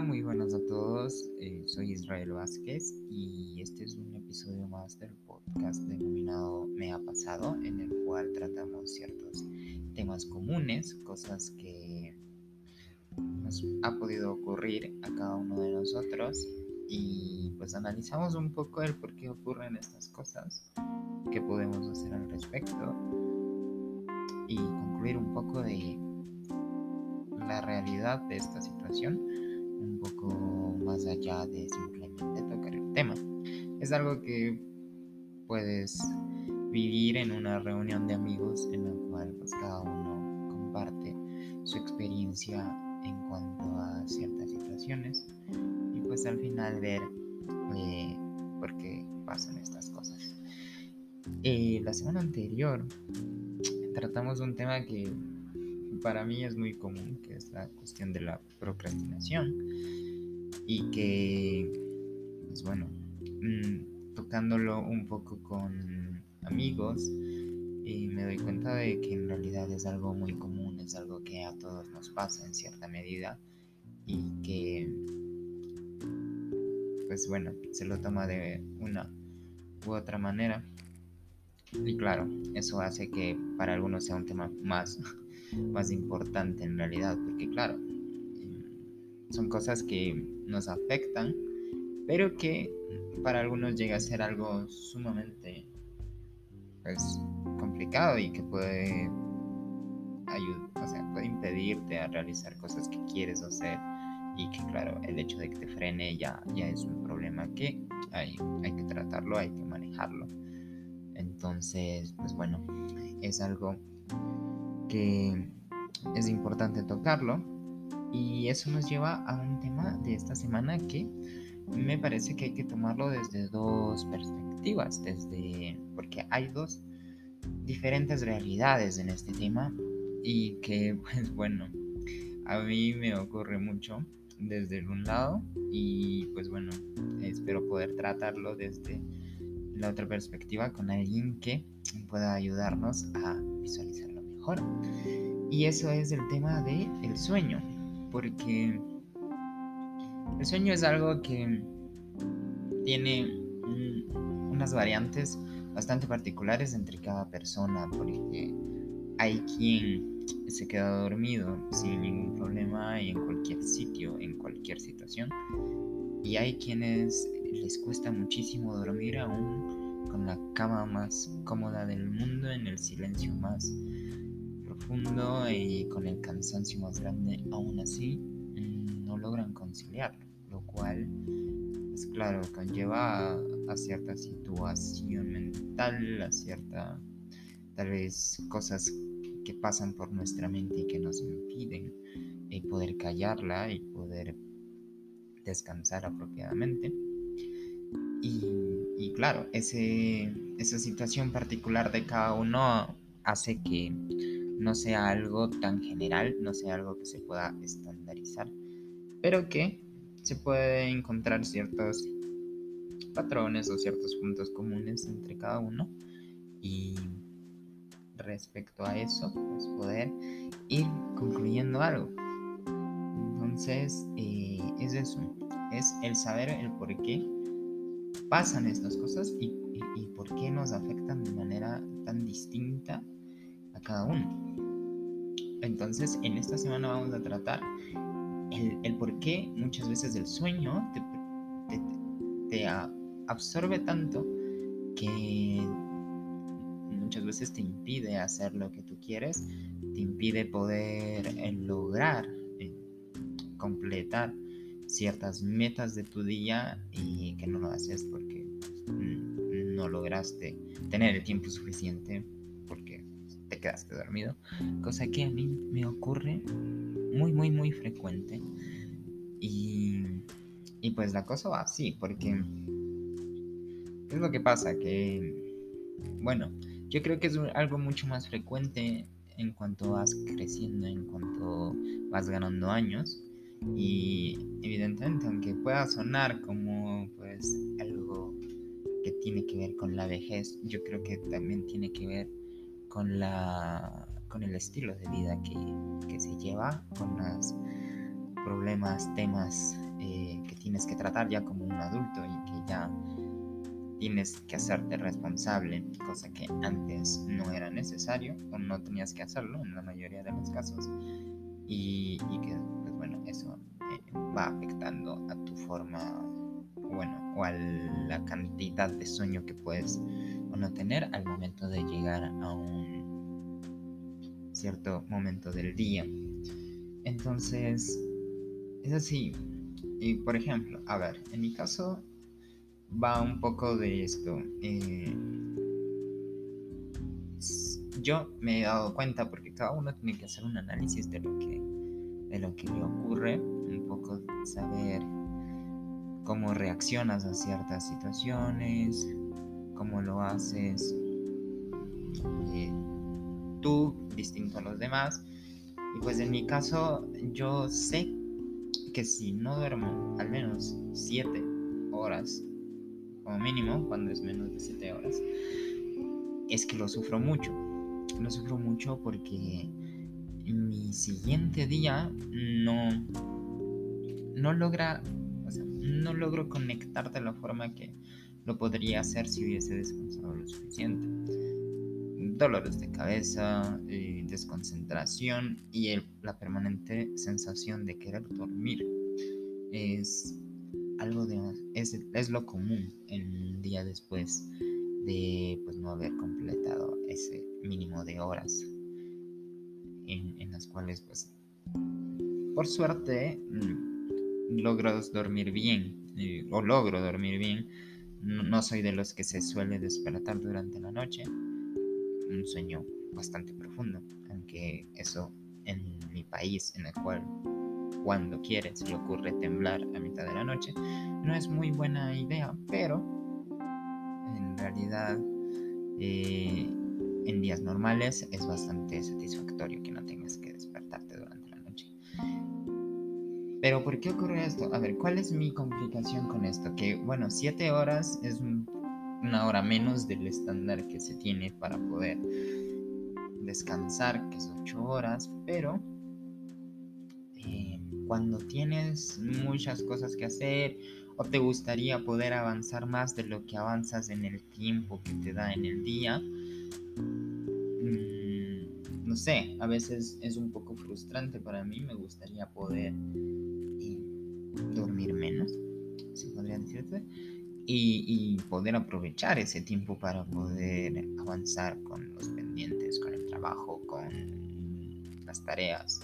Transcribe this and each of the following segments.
Hola, muy buenas a todos, soy Israel Vázquez y este es un episodio más del podcast denominado Me ha pasado, en el cual tratamos ciertos temas comunes, cosas que nos ha podido ocurrir a cada uno de nosotros y pues analizamos un poco el por qué ocurren estas cosas, qué podemos hacer al respecto y concluir un poco de la realidad de esta situación, un poco más allá de simplemente tocar el tema. Es algo que puedes vivir en una reunión de amigos en la cual pues cada uno comparte su experiencia en cuanto a ciertas situaciones y pues al final ver por qué pasan estas cosas. La semana anterior tratamos un tema que para mí es muy común, que es la cuestión de la procrastinación, y que pues bueno, tocándolo un poco con amigos me doy cuenta de que en realidad es algo muy común, es algo que a todos nos pasa en cierta medida y que pues bueno, se lo toma de una u otra manera y claro, eso hace que para algunos sea un tema más importante en realidad, porque claro, son cosas que nos afectan, pero que para algunos llega a ser algo sumamente pues complicado y que puede puede impedirte a realizar cosas que quieres hacer y que claro, el hecho de que te frene ya es un problema que hay que tratarlo, hay que manejarlo. Entonces pues bueno, es algo que es importante tocarlo y eso nos lleva a un tema de esta semana que me parece que hay que tomarlo desde dos perspectivas, porque hay dos diferentes realidades en este tema y que pues bueno, a mí me ocurre mucho desde un lado y pues bueno, espero poder tratarlo desde la otra perspectiva con alguien que pueda ayudarnos a visualizar. Y eso es el tema del sueño, porque el sueño es algo que tiene unas variantes bastante particulares entre cada persona, porque hay quien se queda dormido sin ningún problema y en cualquier sitio, en cualquier situación, y hay quienes les cuesta muchísimo dormir aún con la cama más cómoda del mundo, en el silencio más profundo y con el cansancio más grande, aún así no logran conciliarlo, lo cual pues claro, conlleva a cierta situación mental, a cierta tal vez cosas que pasan por nuestra mente y que nos impiden poder callarla y poder descansar apropiadamente y claro, esa situación particular de cada uno hace que no sea algo tan general, no sea algo que se pueda estandarizar, pero que se puede encontrar ciertos patrones o ciertos puntos comunes entre cada uno y respecto a eso pues poder ir concluyendo algo. Entonces es eso, es el saber el por qué pasan estas cosas y por qué nos afectan de manera tan distinta a cada uno. Entonces, en esta semana vamos a tratar el por qué muchas veces el sueño te absorbe tanto que muchas veces te impide hacer lo que tú quieres, te impide poder lograr, completar ciertas metas de tu día y que no lo haces porque no lograste tener el tiempo suficiente porque te quedaste dormido, cosa que a mí me ocurre muy muy muy frecuente y pues la cosa va así, porque es lo que pasa que bueno, yo creo que es algo mucho más frecuente en cuanto vas creciendo, en cuanto vas ganando años y evidentemente aunque pueda sonar como pues algo que tiene que ver con la vejez, yo creo que también tiene que ver con el estilo de vida que se lleva, con las problemas, temas que tienes que tratar ya como un adulto y que ya tienes que hacerte responsable, cosa que antes no era necesario o no tenías que hacerlo en la mayoría de los casos, y que pues bueno, eso va afectando a tu forma, bueno, o a la cantidad de sueño que puedes o no tener al momento de llegar a un cierto momento del día. Entonces es así. Y por ejemplo, a ver, en mi caso va un poco de esto. Yo me he dado cuenta, porque cada uno tiene que hacer un análisis de lo que le ocurre, un poco saber cómo reaccionas a ciertas situaciones, cómo lo haces tú distinto a los demás. Y pues en mi caso, yo sé que si no duermo al menos 7 horas como mínimo, cuando es menos de 7 horas, es que lo sufro mucho. Lo sufro mucho porque mi siguiente día no logro conectar de la forma que lo podría hacer si hubiese descansado lo suficiente. Dolores de cabeza, desconcentración y la permanente sensación de querer dormir es lo común en un día después de pues no haber completado ese mínimo de horas en las cuales pues por suerte logro dormir bien. No soy de los que se suele despertar durante la noche, un sueño bastante profundo, aunque eso en mi país, en el cual cuando quieres le ocurre temblar a mitad de la noche, no es muy buena idea, pero en realidad en días normales es bastante satisfactorio que no tengas que despertarte durante la noche. Pero ¿por qué ocurre esto? A ver, ¿cuál es mi complicación con esto? Que bueno, 7 horas es una hora menos del estándar que se tiene para poder descansar, que es 8 horas, pero cuando tienes muchas cosas que hacer o te gustaría poder avanzar más de lo que avanzas en el tiempo que te da en el día, no sé, a veces es un poco frustrante para mí. Me gustaría poder dormir menos, ¿sí podría decirte? Y poder aprovechar ese tiempo para poder avanzar con los pendientes, con el trabajo, con las tareas.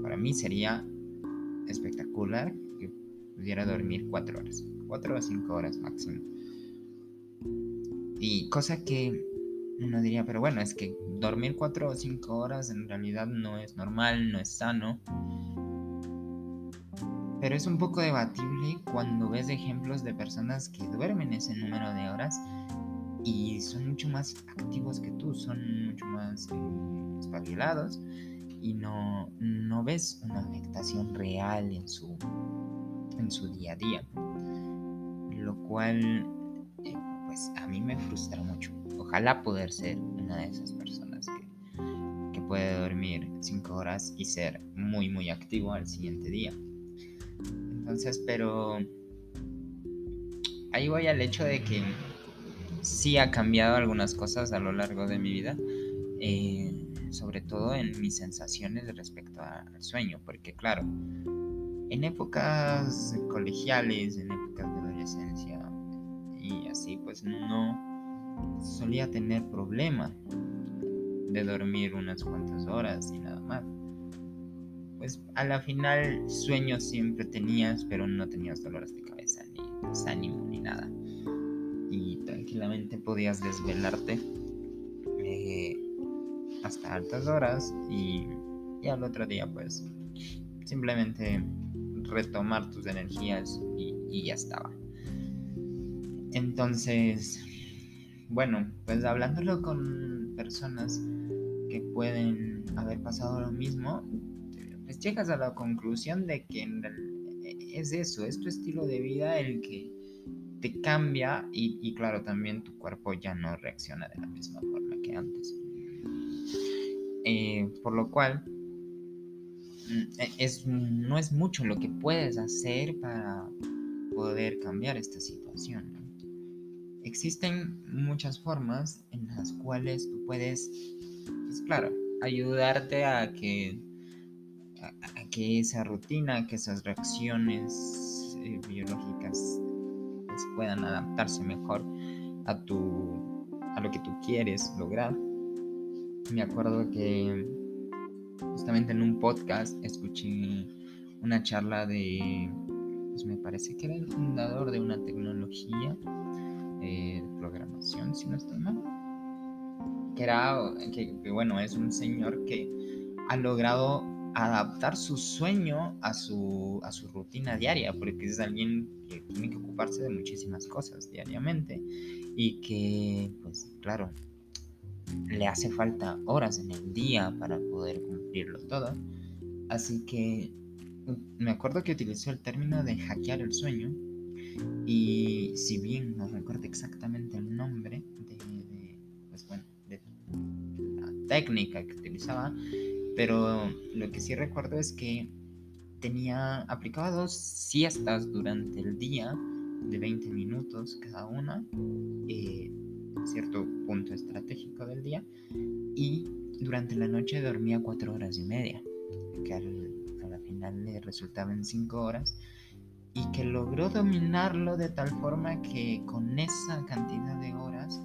Para mí sería espectacular que pudiera dormir 4 o 5 horas máximo. Y cosa que uno diría, pero bueno, es que dormir 4 o 5 horas en realidad no es normal, no es sano. Pero es un poco debatible cuando ves ejemplos de personas que duermen ese número de horas y son mucho más activos que tú, son mucho más espabilados y no ves una afectación real en su día a día, lo cual pues a mí me frustra mucho. Ojalá poder ser una de esas personas que puede dormir 5 horas y ser muy muy activo al siguiente día. Entonces, pero ahí voy al hecho de que sí ha cambiado algunas cosas a lo largo de mi vida, sobre todo en mis sensaciones respecto al sueño, porque claro, en épocas colegiales, en épocas de adolescencia y así, pues no solía tener problema de dormir unas cuantas horas y nada más. Pues a la final sueños siempre tenías, pero no tenías dolores de cabeza, ni desánimo, ni nada. Y tranquilamente podías desvelarte hasta altas horas y al otro día pues simplemente retomar tus energías y ya estaba. Entonces, bueno, pues hablándolo con personas que pueden haber pasado lo mismo, llegas a la conclusión de que es eso, es tu estilo de vida el que te cambia y claro, también tu cuerpo ya no reacciona de la misma forma que antes, por lo cual no es mucho lo que puedes hacer para poder cambiar esta situación, ¿no? Existen muchas formas en las cuales tú puedes, pues claro, ayudarte a que esa rutina, que esas reacciones biológicas pues puedan adaptarse mejor a lo que tú quieres lograr. Me acuerdo que justamente en un podcast escuché una charla de, pues me parece que era el fundador de una tecnología de programación, si no estoy mal, que bueno, es un señor que ha logrado adaptar su sueño a su rutina diaria, porque es alguien que tiene que ocuparse de muchísimas cosas diariamente y que, pues claro, le hace falta horas en el día para poder cumplirlo todo. Así que me acuerdo que utilizó el término de hackear el sueño, y si bien no recuerdo exactamente el nombre de la técnica que utilizaba, pero lo que sí recuerdo es que aplicaba 2 siestas durante el día de 20 minutos cada una, cierto punto estratégico del día, y durante la noche dormía 4 horas y media, que a la final le resultaban 5 horas, y que logró dominarlo de tal forma que con esa cantidad de horas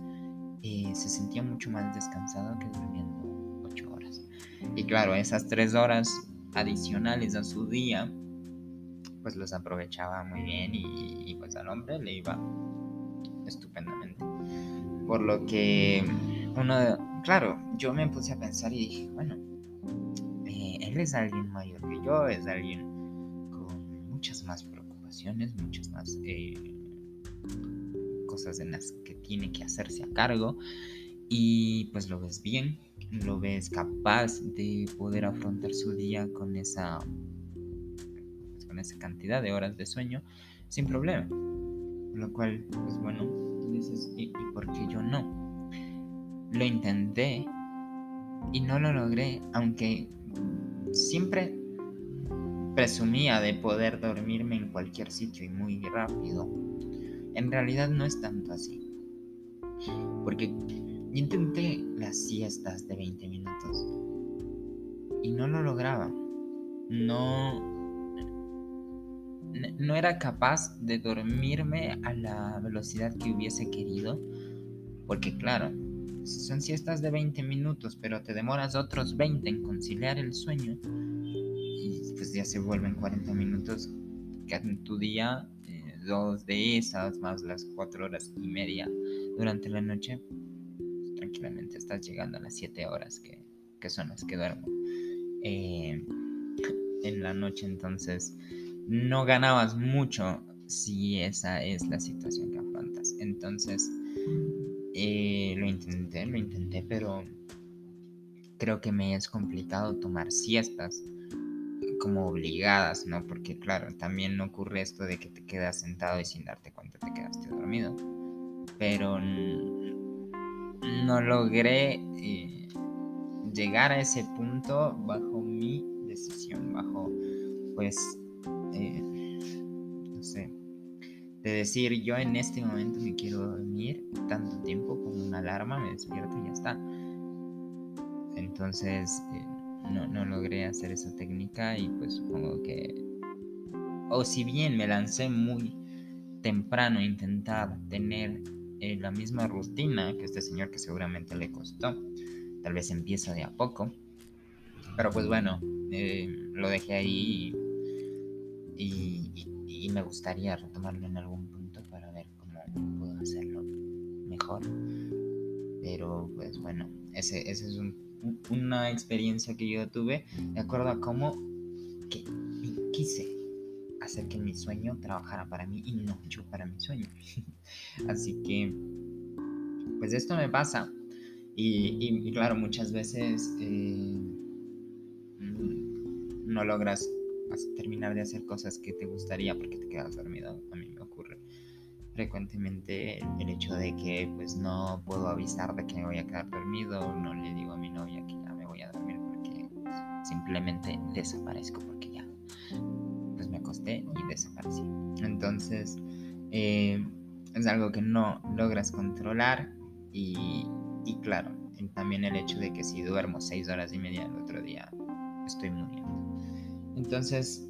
se sentía mucho más descansado que durmiendo 8 horas. Y claro, esas 3 horas adicionales a su día pues los aprovechaba muy bien, y pues al hombre le iba estupendamente. Por lo que claro, yo me puse a pensar y dije, bueno, él es alguien mayor que yo, es alguien con muchas más preocupaciones, muchas más cosas en las que tiene que hacerse a cargo, y pues lo ves bien, lo ves capaz de poder afrontar su día con esa cantidad de horas de sueño sin problema. Lo cual, pues bueno, tú dices, ¿y por qué yo no? Lo intenté y no lo logré, aunque siempre presumía de poder dormirme en cualquier sitio y muy rápido. En realidad no es tanto así, porque intenté las siestas de 20 minutos y no lo lograba. No era capaz de dormirme a la velocidad que hubiese querido, porque claro, son siestas de 20 minutos, pero te demoras otros 20 en conciliar el sueño, y pues ya se vuelven 40 minutos que en tu día, 2 de esas más las 4 horas y media durante la noche, pues tranquilamente estás llegando a las 7 horas que son las que duermo en la noche. Entonces no ganabas mucho si esa es la situación que afrontas. Entonces lo intenté, pero creo que me es complicado tomar siestas como obligadas, ¿no? Porque claro, también ocurre esto de que te quedas sentado y sin darte cuenta te quedaste dormido. Pero no logré llegar a ese punto bajo mi decisión, bajo pues no sé, de decir, yo en este momento me quiero dormir tanto tiempo, con una alarma me despierto y ya está. Entonces no logré hacer esa técnica, y pues supongo que, o si bien me lancé muy temprano a intentar tener la misma rutina que este señor, que seguramente le costó, tal vez empieza de a poco, pero pues bueno, lo dejé ahí, y me gustaría retomarlo en algún punto para ver cómo puedo hacerlo mejor. Pero pues bueno, ese es una experiencia que yo tuve de acuerdo a cómo que quise hacer que mi sueño trabajara para mí y no yo para mi sueño. Así que pues esto me pasa, y claro, muchas veces no logras terminar de hacer cosas que te gustaría porque te quedas dormido. A mí me ocurre frecuentemente el hecho de que pues no puedo avisar de que me voy a quedar dormido, no le digo a mi novia que ya me voy a dormir porque simplemente desaparezco porque ya pues me acosté y desaparecí. Entonces es algo que no logras controlar y claro, también el hecho de que si duermo 6 horas y media el otro día estoy muriendo. Entonces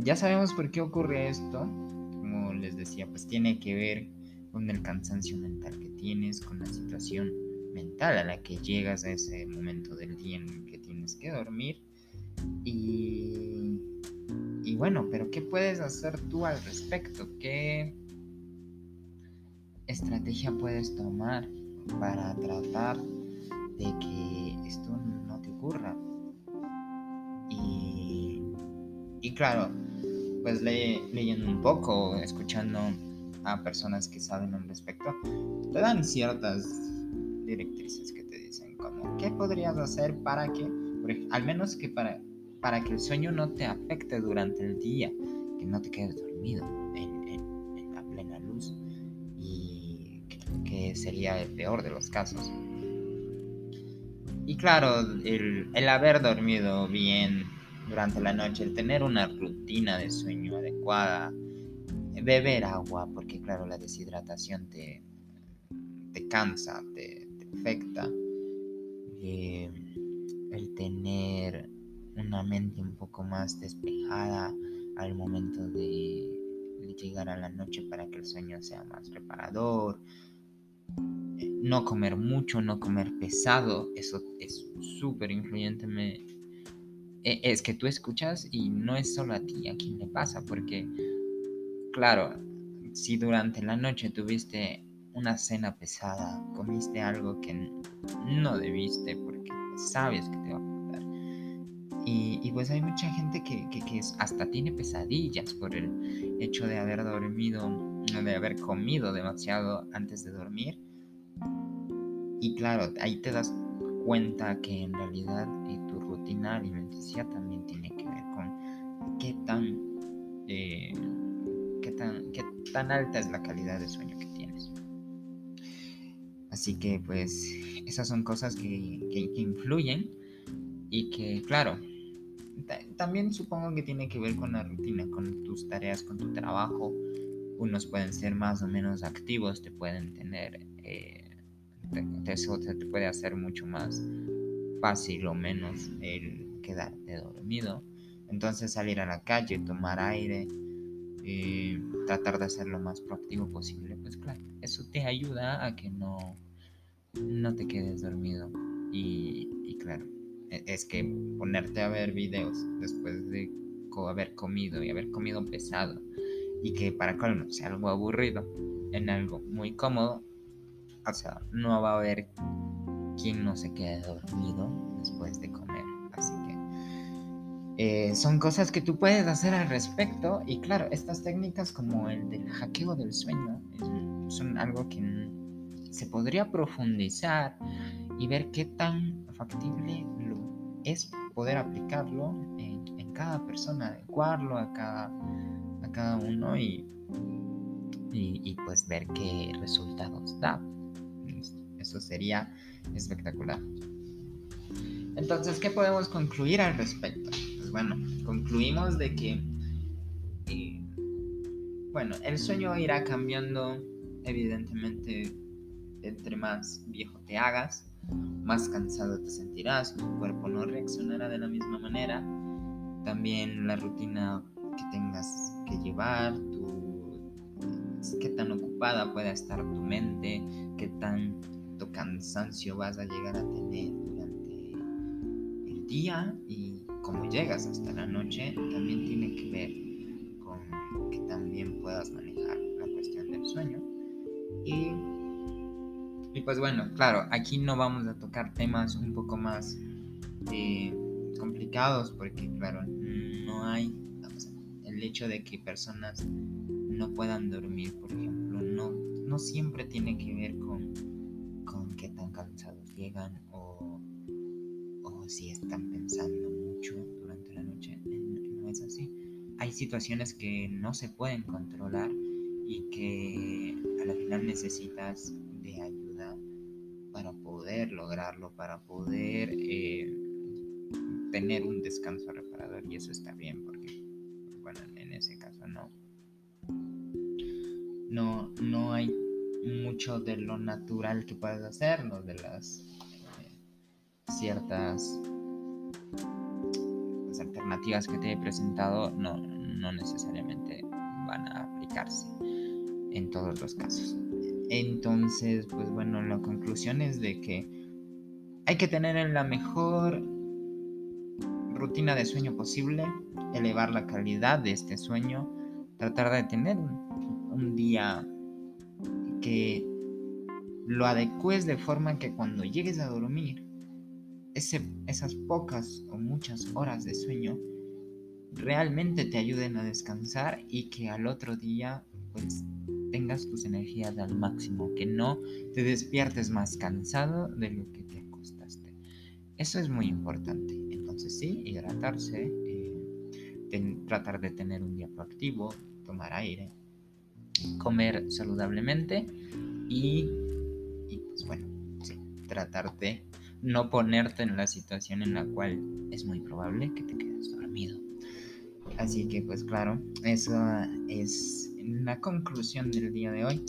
ya sabemos por qué ocurre esto. Como les decía, pues tiene que ver con el cansancio mental que tienes, con la situación mental a la que llegas a ese momento del día en el que tienes que dormir. Y bueno, pero ¿qué puedes hacer tú al respecto? ¿Qué estrategia puedes tomar para tratar de que esto no te ocurra? Y claro, pues leyendo un poco, escuchando a personas que saben al respecto, te dan ciertas directrices que te dicen como ¿qué podrías hacer para que, al menos que para que el sueño no te afecte durante el día, que no te quedes dormido en la plena luz, que sería el peor de los casos? Y claro, el haber dormido bien durante la noche, el tener una rutina de sueño adecuada, beber agua, porque claro, la deshidratación te cansa, te afecta, el tener una mente un poco más despejada al momento de llegar a la noche para que el sueño sea más reparador, no comer mucho, no comer pesado. Eso es súper influyente. Es que tú escuchas y no es solo a ti a quien le pasa, porque claro, si durante la noche tuviste una cena pesada, comiste algo que no debiste porque sabes que te va a afectar, y pues hay mucha gente que hasta tiene pesadillas por el hecho de haber dormido, de haber comido demasiado antes de dormir. Y claro, ahí te das cuenta que en realidad tu rutina alimenticia también tiene que ver con qué tan alta es la calidad de sueño que tienes. Así que pues esas son cosas que influyen y que claro, también supongo que tiene que ver con la rutina, con tus tareas, con tu trabajo. Unos pueden ser más o menos activos, te pueden tener, eso te puede hacer mucho más fácil o menos el quedarte dormido. Entonces salir a la calle, tomar aire, tratar de ser lo más proactivo posible, pues claro, eso te ayuda a que no te quedes dormido. Y claro, es que ponerte a ver videos después de haber comido y haber comido pesado, y que para colmo sea algo aburrido, en algo muy cómodo, o sea, no va a haber quien no se quede dormido después de comer. Así que son cosas que tú puedes hacer al respecto. Y claro, estas técnicas como el del hackeo del sueño son algo que se podría profundizar y ver qué tan factible es poder aplicarlo en cada persona, adecuarlo a cada uno y pues ver qué resultados da. Eso sería espectacular. Entonces, ¿qué podemos concluir al respecto? Pues bueno, concluimos de que el sueño irá cambiando evidentemente. Entre más viejo te hagas, más cansado te sentirás, tu cuerpo no reaccionará de la misma manera. También la rutina que tengas que llevar, qué tan ocupada pueda estar tu mente, qué tanto cansancio vas a llegar a tener durante el día, y cómo llegas hasta la noche también tiene que ver con que también puedas manejar la cuestión del sueño. Y pues bueno, claro, aquí no vamos a tocar temas un poco más complicados, porque claro, no hay el hecho de que personas no puedan dormir, por ejemplo, no siempre tiene que ver con qué tan cansados llegan o si están pensando mucho durante la noche. No es así. Hay situaciones que no se pueden controlar y que a la final necesitas de ayuda para poder lograrlo, para poder tener un descanso reparador, y eso está bien porque, bueno, en ese caso no hay mucho de lo natural que puedas hacer, ¿no? De las ciertas las alternativas que te he presentado no necesariamente van a aplicarse en todos los casos. Entonces, pues bueno, la conclusión es de que hay que tener la mejor rutina de sueño posible, elevar la calidad de este sueño, tratar de tener un día que lo adecues de forma que cuando llegues a dormir, esas pocas o muchas horas de sueño realmente te ayuden a descansar y que al otro día pues tengas tus energías al máximo, que no te despiertes más cansado de lo que te acostaste. Eso es muy importante. Entonces sí, hidratarse, tratar de tener un día proactivo, tomar aire, comer saludablemente y pues bueno, sí, tratar de no ponerte en la situación en la cual es muy probable que te quedes dormido. Así que pues claro, esa es la conclusión del día de hoy.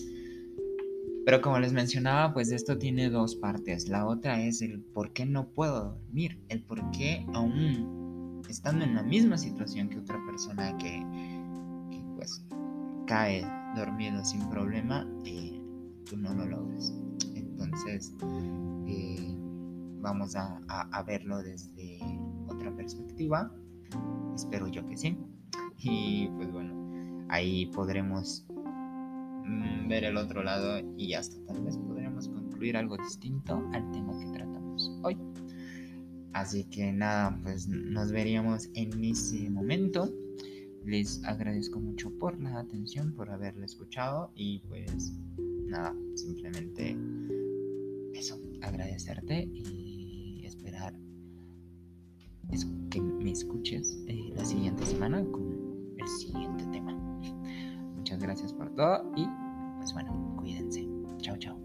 Pero como les mencionaba, pues esto tiene dos partes. La otra es el por qué no puedo dormir, el por qué aún estando en la misma situación que otra persona que pues cae dormido sin problema, tú no lo logras. Entonces vamos a verlo desde otra perspectiva. Espero yo que sí. Y pues bueno, ahí podremos ver el otro lado y hasta tal vez podremos concluir algo distinto al tema que tratamos hoy. Así que nada, pues nos veríamos en ese momento. Les agradezco mucho por la atención, por haberla escuchado y pues nada, simplemente eso, agradecerte y esperar que me escuches la siguiente semana con el siguiente tema. Muchas gracias por todo y pues bueno, cuídense. Chao.